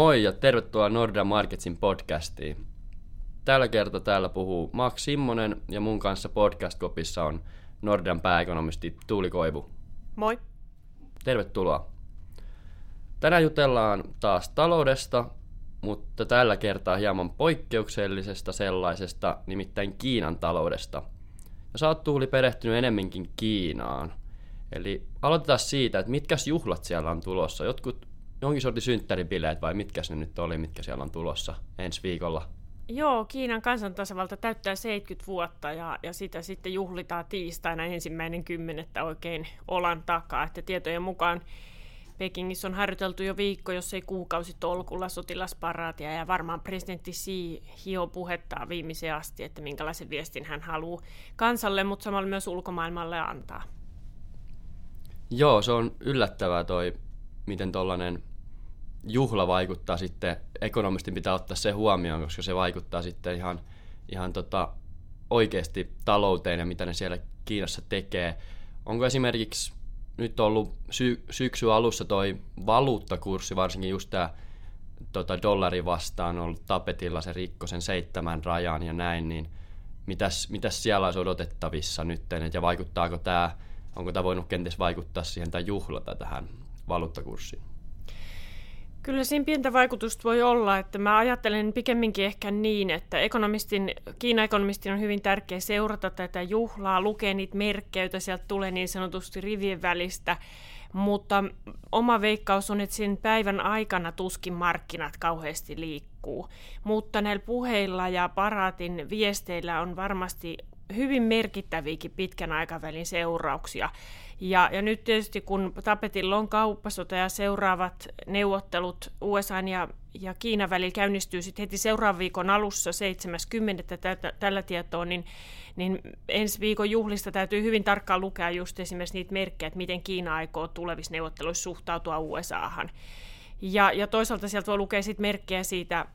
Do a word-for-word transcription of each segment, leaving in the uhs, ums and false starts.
Moi ja tervetuloa Nordea Marketsin podcastiin. Tällä kertaa täällä puhuu Max Simmonen ja mun kanssa podcast-kopissa on Nordean pääekonomisti Tuuli Koivu. Moi. Tervetuloa. Tänään jutellaan taas taloudesta, mutta tällä kertaa hieman poikkeuksellisesta sellaisesta, nimittäin Kiinan taloudesta. Ja sä oot, Tuuli, perehtynyt enemminkin Kiinaan. Eli aloitetaan siitä, että mitkäs juhlat siellä on tulossa. Jotkut jonkin sortin synttäribileet vai mitkäs ne nyt oli, mitkä siellä on tulossa ensi viikolla? Joo, Kiinan kansantasavalta täyttää seitsemänkymmentä vuotta ja, ja sitä sitten juhlitaan tiistaina ensimmäinen kymmenettä oikein olan takaa. Että tietojen mukaan Pekingissä on harjoiteltu jo viikko, jos ei kuukausi tolkulla sotilasparaatia ja varmaan presidentti Xi hio puhettaa viimeiseen asti, että minkälaisen viestin hän haluaa kansalle, mutta samalla myös ulkomaailmalle antaa. Joo, se on yllättävää toi, miten tollainen juhla vaikuttaa sitten, ekonomistin pitää ottaa se huomioon, koska se vaikuttaa sitten ihan, ihan tota oikeasti talouteen ja mitä ne siellä Kiinassa tekee. Onko esimerkiksi nyt ollut sy- syksyn alussa toi valuuttakurssi, varsinkin just tämä tota dollari vastaan on ollut tapetilla, se rikko sen seitsemän rajan ja näin, niin mitäs, mitäs siellä olisi odotettavissa nyt, ja vaikuttaako tämä, onko tämä voinut kenties vaikuttaa siihen tai juhlata tähän valuuttakurssiin? Kyllä siinä pientä vaikutusta voi olla, että mä ajattelen pikemminkin ehkä niin, että ekonomistin, Kiina-ekonomistin on hyvin tärkeää seurata tätä juhlaa, lukea niitä merkkejä, joita sieltä tulee niin sanotusti rivien välistä, mutta oma veikkaus on, että sen päivän aikana tuskin markkinat kauheasti liikkuu, mutta näillä puheilla ja paraatin viesteillä on varmasti hyvin merkittäviäkin pitkän aikavälin seurauksia. Ja, ja nyt tietysti kun tapetilla on kauppasota ja seuraavat neuvottelut U S A ja, ja Kiinan välillä käynnistyy sitten heti seuraavan viikon alussa seitsemäs kymmenettä tä- tällä tietoa, niin, niin ensi viikon juhlista täytyy hyvin tarkkaan lukea just esimerkiksi niitä merkkejä, että miten Kiina aikoo tulevissa neuvotteluissa suhtautua U S A:han. Ja, ja toisaalta sieltä voi lukea sitten merkkejä siitä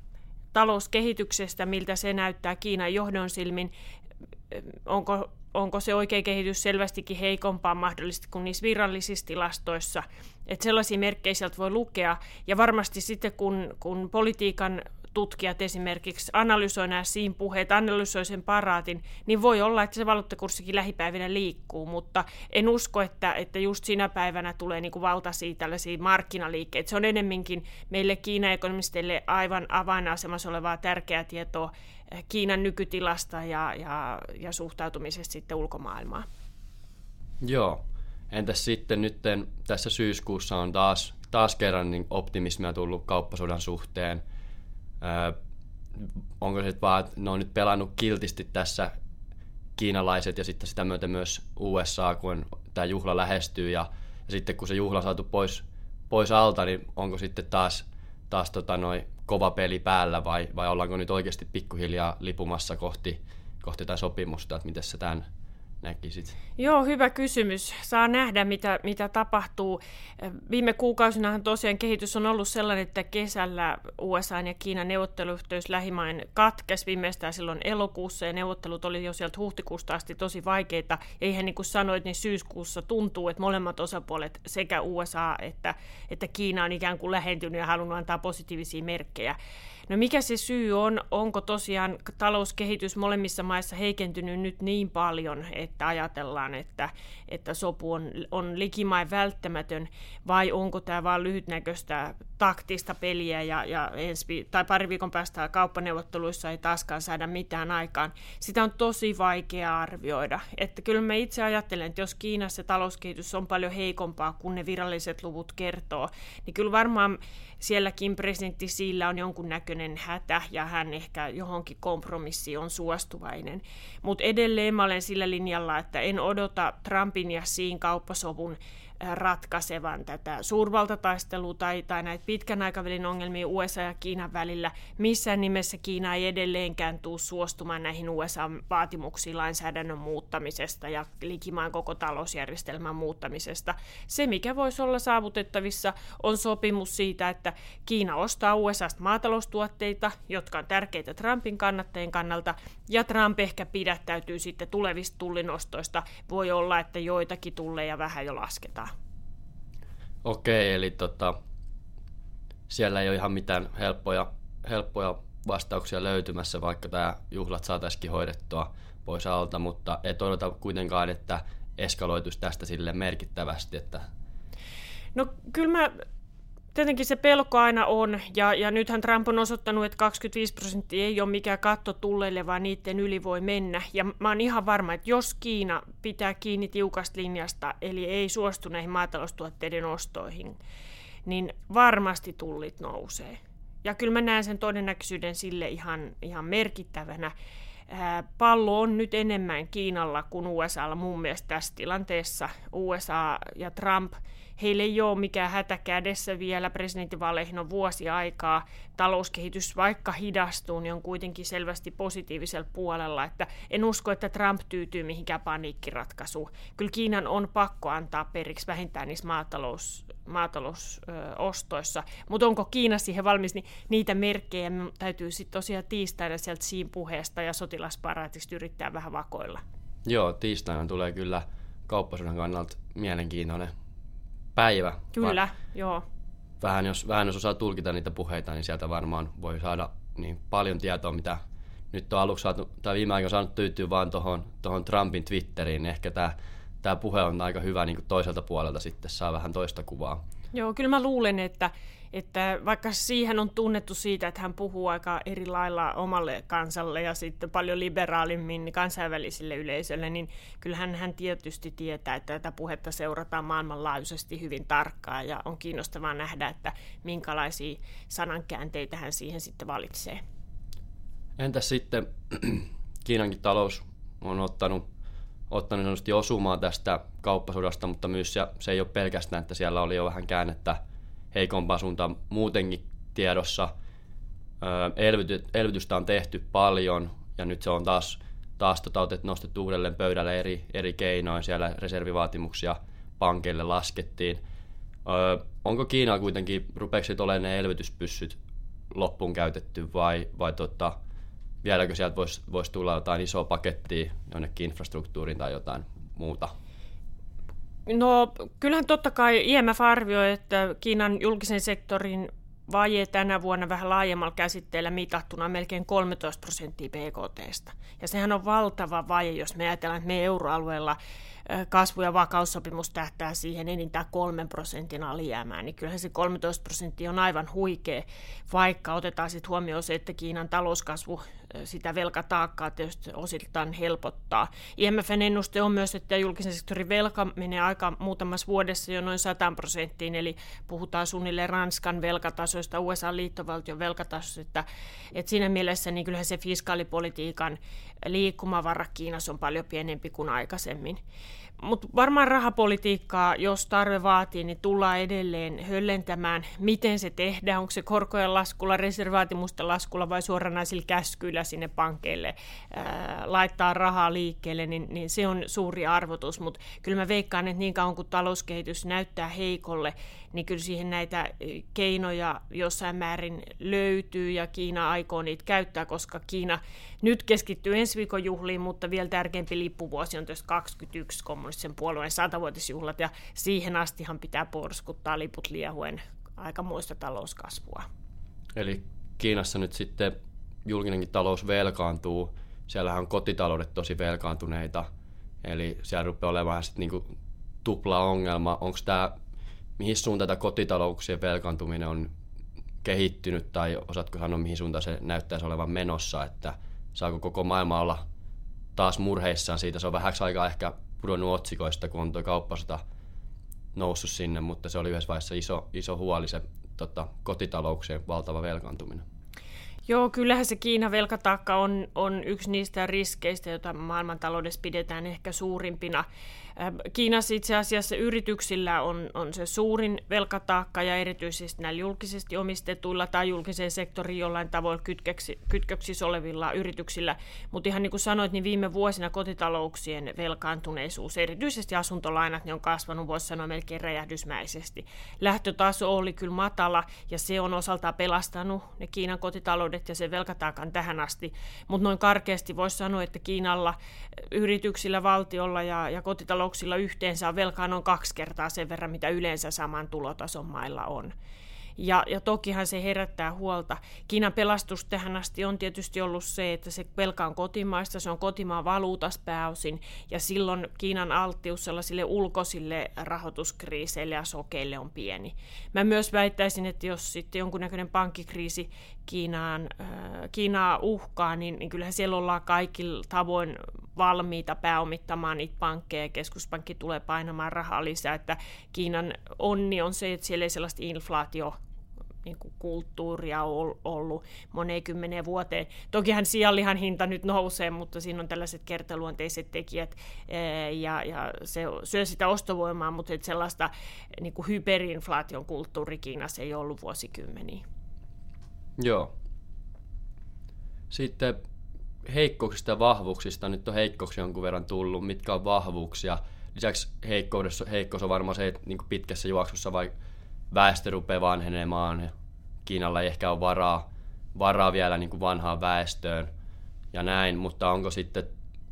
talouskehityksestä, miltä se näyttää Kiinan johdon silmin. Onko, onko se oikea kehitys selvästikin heikompaa mahdollisesti kuin niissä virallisissa tilastoissa. Että sellaisia merkkejä sieltä voi lukea. Ja varmasti sitten, kun, kun politiikan tutkijat esimerkiksi analysoivat nämä Xin puheet, analysoivat sen paraatin, niin voi olla, että se valuuttakurssikin lähipäivinä liikkuu. Mutta en usko, että, että just sinä päivänä tulee niin kuin valtaisia tällaisia markkinaliikkeitä. Se on enemmänkin meille Kiina-ekonomisteille aivan avainasemassa olevaa tärkeää tietoa Kiinan nykytilasta ja, ja, ja suhtautumisesta sitten ulkomaailmaan. Joo. Entäs sitten nyt tässä syyskuussa on taas, taas kerran niin optimismia tullut kauppasodan suhteen. Öö, onko se vaan, että ne on nyt pelannut kiltisti tässä kiinalaiset ja sitten sitä myöten myös U S A, kun tämä juhla lähestyy. Ja, ja sitten kun se juhla on saatu pois, pois alta, niin onko sitten taas, taas tota noin kova peli päällä vai, vai ollaanko nyt oikeasti pikkuhiljaa lipumassa kohti, kohti jotain sopimusta, että miten sä tämän näkisit? Joo, hyvä kysymys. Saa nähdä, mitä, mitä tapahtuu. Viime kuukausinahan tosiaan kehitys on ollut sellainen, että kesällä U S A ja Kiinan neuvotteluyhteys lähimain katkesi viimeistään silloin elokuussa, ja neuvottelut oli jo sieltä huhtikuusta asti tosi vaikeita. Eihän niin kuin sanoit, niin syyskuussa tuntuu, että molemmat osapuolet, sekä U S A että, että Kiina, on ikään kuin lähentynyt ja halunnut antaa positiivisia merkkejä. No mikä se syy on? Onko tosiaan talouskehitys molemmissa maissa heikentynyt nyt niin paljon, että ajatellaan, että, että sopu on, on likimain välttämätön, vai onko tämä vain lyhytnäköistä taktista peliä ja, ja ensi, tai pari viikon päästä kauppaneuvotteluissa ei taaskaan saada mitään aikaan? Sitä on tosi vaikea arvioida. Että kyllä mä itse ajattelen, että jos Kiinassa talouskehitys on paljon heikompaa kuin ne viralliset luvut kertoo, niin kyllä varmaan sielläkin presidentti Xillä on jonkun näköinen hätä, ja hän ehkä johonkin kompromissiin on suostuvainen. Mutta edelleen mä olen sillä linjalla, että en odota Trumpin ja Xin kauppasovun ratkaisevan tätä suurvaltataistelua tai, tai näitä pitkän aikavälin ongelmia U S A ja Kiinan välillä. Missään nimessä Kiina ei edelleenkään tule suostumaan näihin U S A-vaatimuksiin lainsäädännön muuttamisesta ja likimaan koko talousjärjestelmän muuttamisesta. Se, mikä voisi olla saavutettavissa, on sopimus siitä, että Kiina ostaa U S A:sta maataloustuotteita, jotka on tärkeitä Trumpin kannattajien kannalta, ja Trump ehkä pidättäytyy sitten tulevista tullinostoista. Voi olla, että joitakin tulleja vähän jo lasketaan. Okei, eli tota, siellä ei ole ihan mitään helppoja, helppoja vastauksia löytymässä, vaikka tämä juhlat saataisiin hoidettua pois alta, mutta ei odota kuitenkaan, että eskaloituisi tästä sille merkittävästi. Että... No kyllä mä... Tietenkin se pelko aina on, ja, ja nythän Trump on osoittanut, että kaksikymmentäviisi prosenttia ei ole mikään katto tulleille, vaan niiden yli voi mennä. Ja mä oon ihan varma, että jos Kiina pitää kiinni tiukasta linjasta, eli ei suostu näihin maataloustuotteiden ostoihin, niin varmasti tullit nousee. Ja kyllä mä näen sen todennäköisyyden sille ihan, ihan merkittävänä. Pallo on nyt enemmän Kiinalla kuin U S A:lla mun mielestä tässä tilanteessa. U S A ja Trump, heillä ei ole mikään hätä kädessä vielä, presidentinvaaleihin on vuosi aikaa, talouskehitys vaikka hidastuu, niin on kuitenkin selvästi positiivisella puolella, että en usko, että Trump tyytyy mihinkään paniikkiratkaisuun. Kyllä Kiinan on pakko antaa periksi vähintään niissä maatalous, maatalousostoissa, mutta onko Kiina siihen valmis, niin niitä merkkejä täytyy sitten tosiaan tiistaina sieltä Xin puheesta ja sotilasparaatista yrittää vähän vakoilla. Joo, tiistaina tulee kyllä kauppasodan kannalta mielenkiintoinen päivä. Kyllä, Va- joo. Vähän jos, vähän jos osaa tulkita niitä puheita, niin sieltä varmaan voi saada niin paljon tietoa, mitä nyt on aluksi saatu, tai viime aikoina saanut tyytyä vaan tuohon Trumpin Twitteriin. Ehkä tämä, tämä puhe on aika hyvä niin kuin toiselta puolelta sitten, saa vähän toista kuvaa. Joo, kyllä mä luulen, että, että vaikka siihen on tunnettu siitä, että hän puhuu aika eri lailla omalle kansalle ja sitten paljon liberaalimmin kansainvälisille yleisölle, niin kyllähän hän tietysti tietää, että tätä puhetta seurataan maailmanlaajuisesti hyvin tarkkaan ja on kiinnostavaa nähdä, että minkälaisia sanankäänteitä hän siihen sitten valitsee. Entäs sitten Kiinankin talous on ottanut ottanut sanotusti osumaan tästä kauppasodasta, mutta myös se ei ole pelkästään, että siellä oli jo vähän käännettä heikompaan suuntaan muutenkin tiedossa. Elvyty, elvytystä on tehty paljon, ja nyt se on taas, taas tota, nostettu uudelleen pöydälle eri, eri keinoin. Siellä reservivaatimuksia pankeille laskettiin. Öö, onko Kiina kuitenkin, rupeeko sitten olemaan ne elvytyspyssyt loppuun käytetty, vai, vai tota, vieläkö sieltä voisi vois tulla jotain isoa pakettia jonnekin infrastruktuuriin tai jotain muuta? No kyllähän totta kai I M F arvioi, että Kiinan julkisen sektorin vaje tänä vuonna vähän laajemmalla käsitteellä mitattuna melkein kolmetoista prosenttia B K T:stä. Ja sehän on valtava vaje, jos me ajatellaan, että meidän euroalueella kasvu- ja vakaussopimus tähtää siihen enintään kolmen prosentin alijäämään, niin kyllähän se kolmetoista prosenttia on aivan huikea, vaikka otetaan sitten huomioon se, että Kiinan talouskasvu sitä velkataakkaa tietysti osittain helpottaa. I M F:n ennuste on myös, että julkisen sektorin velka menee aika muutamassa vuodessa jo noin sata prosenttiin, eli puhutaan suunnilleen Ranskan velkatasoista, U S A-liittovaltion velkatasoista, että, että siinä mielessä niin kyllähän se fiskaalipolitiikan liikkumavara Kiinassa on paljon pienempi kuin aikaisemmin. Mutta varmaan rahapolitiikkaa, jos tarve vaatii, niin tullaan edelleen höllentämään. Miten se tehdään? Onko se korkojen laskulla, reservaatimusten laskulla vai suoranaisilla käskyillä sinne pankeille ää, laittaa rahaa liikkeelle, niin, niin se on suuri arvotus. Mutta kyllä mä veikkaan, että niin kauan kuin talouskehitys näyttää heikolle, niin kyllä siihen näitä keinoja jossain määrin löytyy ja Kiina aikoo niitä käyttää, koska Kiina nyt keskittyy ensi viikon juhliin, mutta vielä tärkeämpi lippuvuosi on tietysti kaksikymmentäyksi kommunistisen puolueen satavuotisjuhlat, ja siihen astihan pitää porskuttaa liput liehuen aikamoista talouskasvua. Eli Kiinassa nyt sitten julkinenkin talous velkaantuu, siellähän on kotitaloudet tosi velkaantuneita, eli siellä rupeaa olemaan sitten niinku tupla ongelma. Onko tämä, mihin suuntaan tätä kotitalouksien velkaantuminen on kehittynyt, tai osaatko sanoa, mihin suuntaan se näyttäisi olevan menossa, että saako koko maailma olla taas murheissaan siitä? Se on vähäksi aikaa ehkä pudonnut otsikoista, kun on tuo kauppasota noussut sinne, mutta se oli yhdessä vaiheessa iso, iso huoli, se tota, kotitalouksien valtava velkaantuminen. Joo, kyllähän se Kiinan velkataakka on, on yksi niistä riskeistä, joita maailmantaloudessa pidetään ehkä suurimpina. Kiinassa itse asiassa yrityksillä on, on se suurin velkataakka ja erityisesti näillä julkisesti omistetuilla tai julkiseen sektoriin jollain tavoin kytkeksi, kytköksissä olevilla yrityksillä. Mutta ihan niin kuin sanoit, niin viime vuosina kotitalouksien velkaantuneisuus, erityisesti asuntolainat, ne on kasvanut, voisi sanoa melkein räjähdysmäisesti. Lähtötaso oli kyllä matala ja se on osaltaan pelastanut ne Kiinan kotitaloudet ja sen velkataakan tähän asti. Mutta noin karkeasti voisi sanoa, että Kiinalla yrityksillä, valtiolla ja, ja kotitalouksilla yhteensä on velkaa noin kaksi kertaa sen verran, mitä yleensä saman tulotason mailla on. Ja, ja tokihan se herättää huolta. Kiinan pelastus tähän asti on tietysti ollut se, että se velka on kotimaista, se on kotimaan valuutas pääosin, ja silloin Kiinan alttius sellaisille ulkoisille rahoituskriiseille ja sokeille on pieni. Mä myös väittäisin, että jos sitten jonkunnäköinen pankkikriisi Kiinaan, äh, Kiinaa uhkaa, niin, niin kyllähän siellä ollaan kaikilla tavoin valmiita pääomittamaan niitä pankkeja, ja keskuspankki tulee painamaan rahaa lisää, että Kiinan onni on se, että siellä ei sellaista inflaatio niin kuin kulttuuria on ollut moneen kymmeneen vuoteen. Tokihan sianlihan hinta nyt nousee, mutta siinä on tällaiset kertaluonteiset tekijät, ja, ja se syö sitä ostovoimaa, mutta sellaista niin kuin hyperinflaation kulttuuri Kiinassa ei ollut vuosikymmeniä. Joo. Sitten heikkouksista ja vahvuuksista. Nyt on heikkouksia jonkun verran tullut. Mitkä on vahvuuksia? Lisäksi heikkoudessa, heikkous on varmaan se, että niin kuin pitkässä juoksussa vai väestö rupeaa vanhenemaan. Kiinalla ei ehkä ole varaa, varaa vielä niin kuin vanhaan väestöön ja näin, mutta onko sitten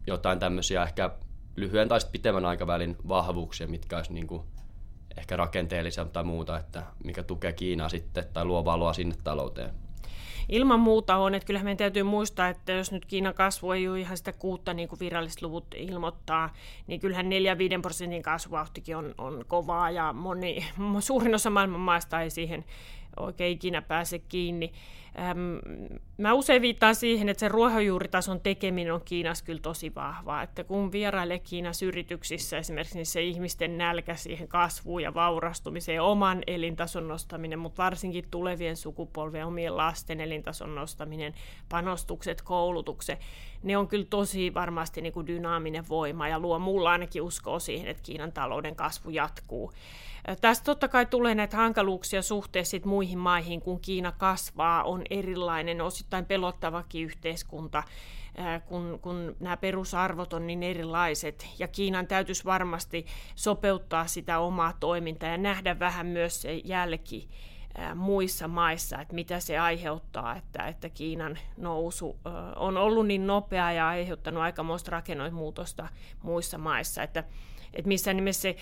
jotain tämmöisiä ehkä lyhyen tai pitemmän aikavälin vahvuuksia, mitkä olisi niin kuin ehkä rakenteellisia tai muuta, että mikä tukee Kiinaa sitten tai luo valoa sinne talouteen? Ilman muuta on, että kyllähän meidän täytyy muistaa, että jos nyt Kiinan kasvu ei ole ihan sitä kuutta, niin kuin viralliset luvut ilmoittaa, niin kyllähän neljä viisi prosentin kasvuvauhtikin on, on kovaa, ja moni, suurin osa maailman maista ei siihen oikein ikinä pääse kiinni. Mä usein viittaan siihen, että se ruohonjuuritason tekeminen on Kiinassa kyllä tosi vahvaa, että kun vierailee Kiinassa yrityksissä, esimerkiksi niin se ihmisten nälkä siihen kasvuun ja vaurastumiseen, oman elintason nostaminen, mutta varsinkin tulevien sukupolvien, omien lasten elintason nostaminen, panostukset koulutukseen, ne on kyllä tosi varmasti niin kuin dynaaminen voima ja luo mulla ainakin uskoa siihen, että Kiinan talouden kasvu jatkuu. Tästä totta kai tulee näitä hankaluuksia suhteessa muihin maihin, kun Kiina kasvaa, on erilainen, osittain pelottavakin yhteiskunta, kun, kun nämä perusarvot on niin erilaiset. Ja Kiinan täytyisi varmasti sopeuttaa sitä omaa toimintaa ja nähdä vähän myös se jälki muissa maissa, että mitä se aiheuttaa, että, että Kiinan nousu on ollut niin nopea ja aiheuttanut aikamoista rakennemuutosta muissa maissa, että että missään nimessä se,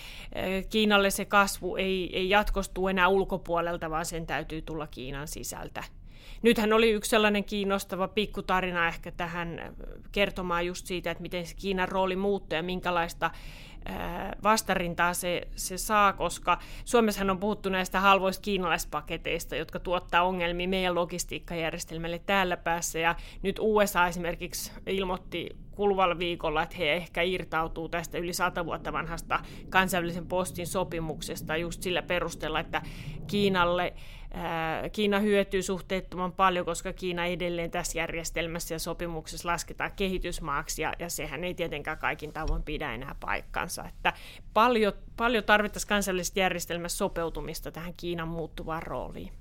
Kiinalle se kasvu ei, ei jatkostu enää ulkopuolelta, vaan sen täytyy tulla Kiinan sisältä. Nythän oli yksi sellainen kiinnostava pikkutarina ehkä tähän kertomaan just siitä, että miten se Kiinan rooli muuttuu ja minkälaista vastarintaa se, se saa, koska Suomessahan on puhuttu näistä halvoista kiinalaispaketeista, jotka tuottaa ongelmia meidän logistiikkajärjestelmälle täällä päässä, ja nyt U S A esimerkiksi ilmoitti kuluvalla viikolla, että he ehkä irtautuu tästä yli sata vuotta vanhasta kansainvälisen postin sopimuksesta just sillä perusteella, että Kiinalle, ää, Kiina hyötyy suhteettoman paljon, koska Kiina edelleen tässä järjestelmässä ja sopimuksessa lasketaan kehitysmaaksi, ja, ja sehän ei tietenkään kaikin tavoin pidä enää paikkansa. Että paljon, paljon tarvittaisiin kansainvälisessä järjestelmässä sopeutumista tähän Kiinan muuttuvaan rooliin.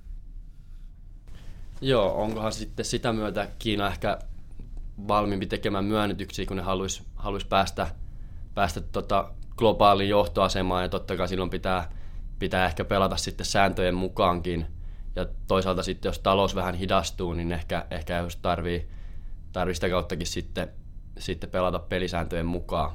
Joo, onkohan sitten sitä myötä Kiina ehkä valmiimpi tekemään myönnytyksiä, kun ne haluaisi haluais päästä, päästä tota globaaliin johtoasemaan, ja totta kai silloin pitää, pitää ehkä pelata sitten sääntöjen mukaankin, ja toisaalta sitten jos talous vähän hidastuu, niin ehkä, ehkä jos tarvii, tarvii sitä kauttakin sitten, sitten pelata pelisääntöjen mukaan.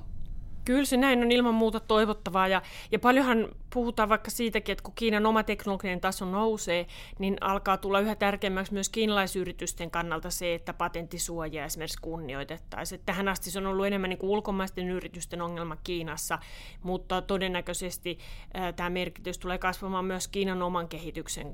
Kyllä se näin on ilman muuta toivottavaa, ja, ja paljonhan puhutaan vaikka siitäkin, että kun Kiinan oma teknologinen taso nousee, niin alkaa tulla yhä tärkeämmäksi myös kiinalaisyritysten kannalta se, että patenttisuojaa esimerkiksi kunnioitettaisiin. Että tähän asti se on ollut enemmän niin kuin ulkomaisten yritysten ongelma Kiinassa, mutta todennäköisesti ää, tämä merkitys tulee kasvamaan myös Kiinan oman kehityksen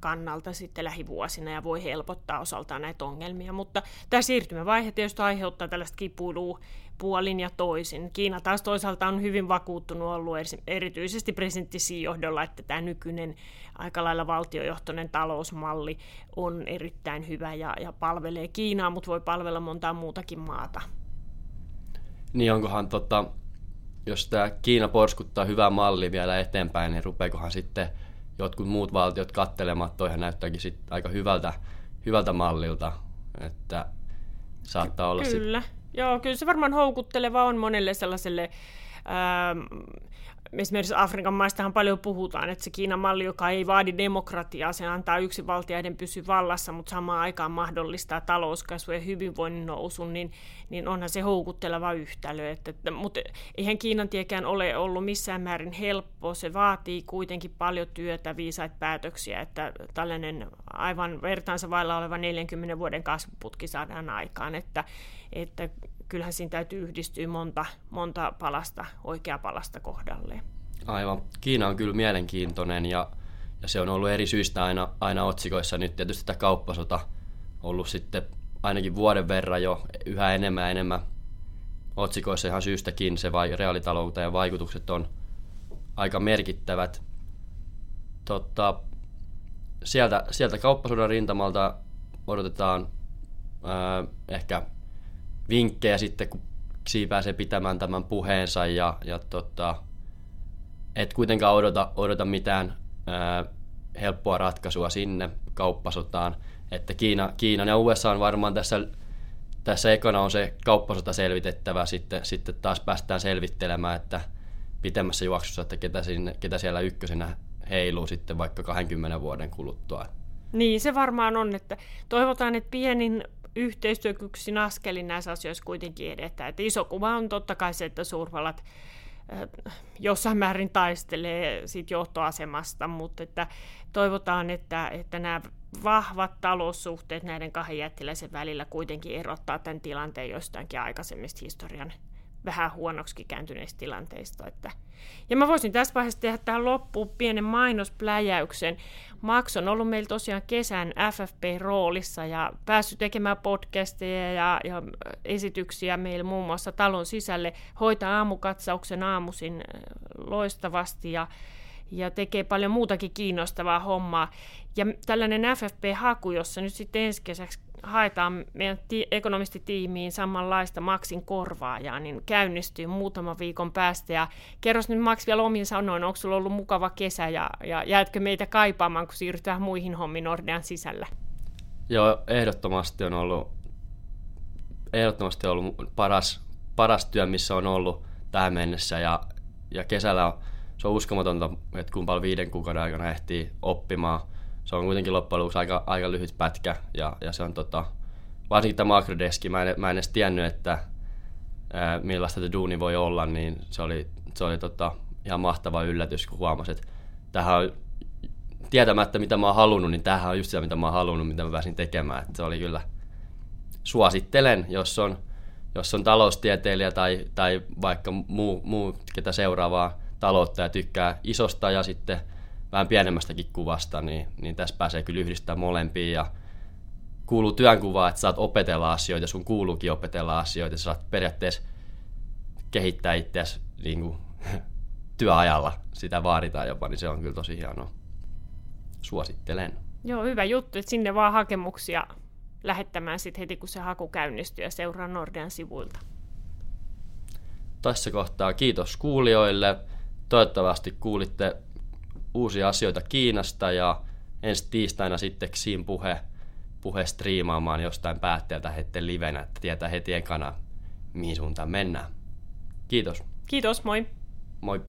kannalta sitten lähivuosina, ja voi helpottaa osaltaan näitä ongelmia, mutta tämä siirtymävaihe tietysti aiheuttaa tällaista kipuilua puolin ja toisin. Kiina taas toisaalta on hyvin vakuuttunut ollut erityisesti presidentti Xi johdolla, että tämä nykyinen aika lailla valtiojohtoinen talousmalli on erittäin hyvä ja, ja palvelee Kiinaa, mutta voi palvella montaa muutakin maata. Niin onkohan, tota, jos tämä Kiina porskuttaa hyvää mallia vielä eteenpäin, niin rupeakohan sitten jotkut muut valtiot katselemaan, toihan näyttääkin sit aika hyvältä, hyvältä mallilta, että saattaa Ky- olla sit... Kyllä. Joo, kyllä se varmaan houkutteleva on monelle sellaiselle ää, esimerkiksi Afrikan maistahan paljon puhutaan, että se Kiinan malli, joka ei vaadi demokratiaa, se antaa yksinvaltiaiden pysyä vallassa, mutta samaan aikaan mahdollistaa talouskasvun ja hyvinvoinnin nousun, niin, niin onhan se houkutteleva yhtälö. Että, mutta eihän Kiinan tiekään ole ollut missään määrin helppo, se vaatii kuitenkin paljon työtä, viisaita päätöksiä, että tällainen aivan vertaansa vailla oleva neljänkymmenen vuoden kasvuputki saadaan aikaan, että, että kyllähän siinä täytyy yhdistyä monta, monta palasta, oikea palasta kohdalleen. Aivan. Kiina on kyllä mielenkiintoinen ja, ja se on ollut eri syistä aina, aina otsikoissa. Nyt tietysti tämä kauppasota on ollut sitten ainakin vuoden verran jo yhä enemmän enemmän otsikoissa ihan syystäkin. Se vai, reaalitalouteen ja vaikutukset on aika merkittävät. Totta, sieltä, sieltä kauppasodan rintamalta odotetaan ää, ehkä... vinkkejä sitten, kun Xi pääsee pitämään tämän puheensa, ja, ja tota, et kuitenkaan odota, odota mitään ää, helppoa ratkaisua sinne kauppasotaan. Että Kiina, Kiinan ja U S A on varmaan tässä, tässä ekana on se kauppasota selvitettävä, sitten, sitten taas päästään selvittelemään, että pitemmässä juoksussa, että ketä, sinne, ketä siellä ykkösenä heiluu sitten vaikka kahdenkymmenen vuoden kuluttua. Niin, se varmaan on, että toivotaan, että pienin yhteistyökyksyn askelin näissä asioissa kuitenkin edetään. Että iso kuva on totta kai se, että suurvallat jossain määrin taistelee siitä johtoasemasta, mutta että toivotaan, että, että nämä vahvat taloussuhteet näiden kahden jättiläisen välillä kuitenkin erottaa tämän tilanteen jostainkin aikaisemmista historian vähän huonoksi kääntyneistä tilanteista. Että. Ja mä voisin tässä vaiheessa tehdä tähän loppuun pienen mainospläjäyksen. Max on ollut meillä tosiaan kesän F F P-roolissa ja päässyt tekemään podcasteja ja, ja esityksiä meillä muun muassa talon sisälle. Hoitaa aamukatsauksen aamuisin loistavasti ja, ja tekee paljon muutakin kiinnostavaa hommaa. Ja tällainen F F P-haku, jossa nyt sitten ensi kesäksi haetaan meidän ti- ekonomistitiimiin samanlaista Maxin korvaajaa, niin käynnistyy muutaman viikon päästä. Ja kerros nyt Max vielä omin sanoin, onko sulla ollut mukava kesä ja, ja jäätkö meitä kaipaamaan, kun siirrytään muihin hommiin Nordean sisällä? Joo, ehdottomasti on ollut, ehdottomasti on ollut paras, paras työ, missä on ollut tähän mennessä. Ja, ja kesällä on, se on uskomatonta, että kun paljon viiden kuukauden aikana ehtii oppimaan. Se on kuitenkin loppujen lopuksi aika, aika lyhyt pätkä, ja, ja se on tota, varsinkin tämä makrodeski, mä en, mä en edes tiennyt, että ää, millaista se duuni voi olla, niin se oli, se oli tota, ihan mahtava yllätys, kun huomasin, että tämähän on, tietämättä mitä mä oon halunnut, niin tämähän on just sitä, mitä mä oon halunnut, mitä mä pääsin tekemään. Että se oli kyllä, suosittelen, jos on, jos on taloustieteilijä tai, tai vaikka muu, muu, ketä seuraavaa taloutta ja tykkää isosta ja sitten vähän pienemmästäkin kuvasta, niin, niin tässä pääsee kyllä yhdistämään molempia ja kuuluu työnkuvaa, että saat opetella asioita, sun kuuluukin opetella asioita, sä saat periaatteessa kehittää itseäsi niin kuin, työajalla, sitä vaaditaan jopa, niin se on kyllä tosi hienoa. Suosittelen. Joo, hyvä juttu, että sinne vaan hakemuksia lähettämään sit heti, kun se haku käynnistyy ja seuraa Nordean sivuilta. Tässä kohtaa kiitos kuulijoille, toivottavasti kuulitte uusia asioita Kiinasta ja ensi tiistaina sitten Xin puhe, puhe striimaamaan jostain päätteeltä heti livenä, että tietää heti ekana, mihin suuntaan mennään. Kiitos. Kiitos, moi. Moi.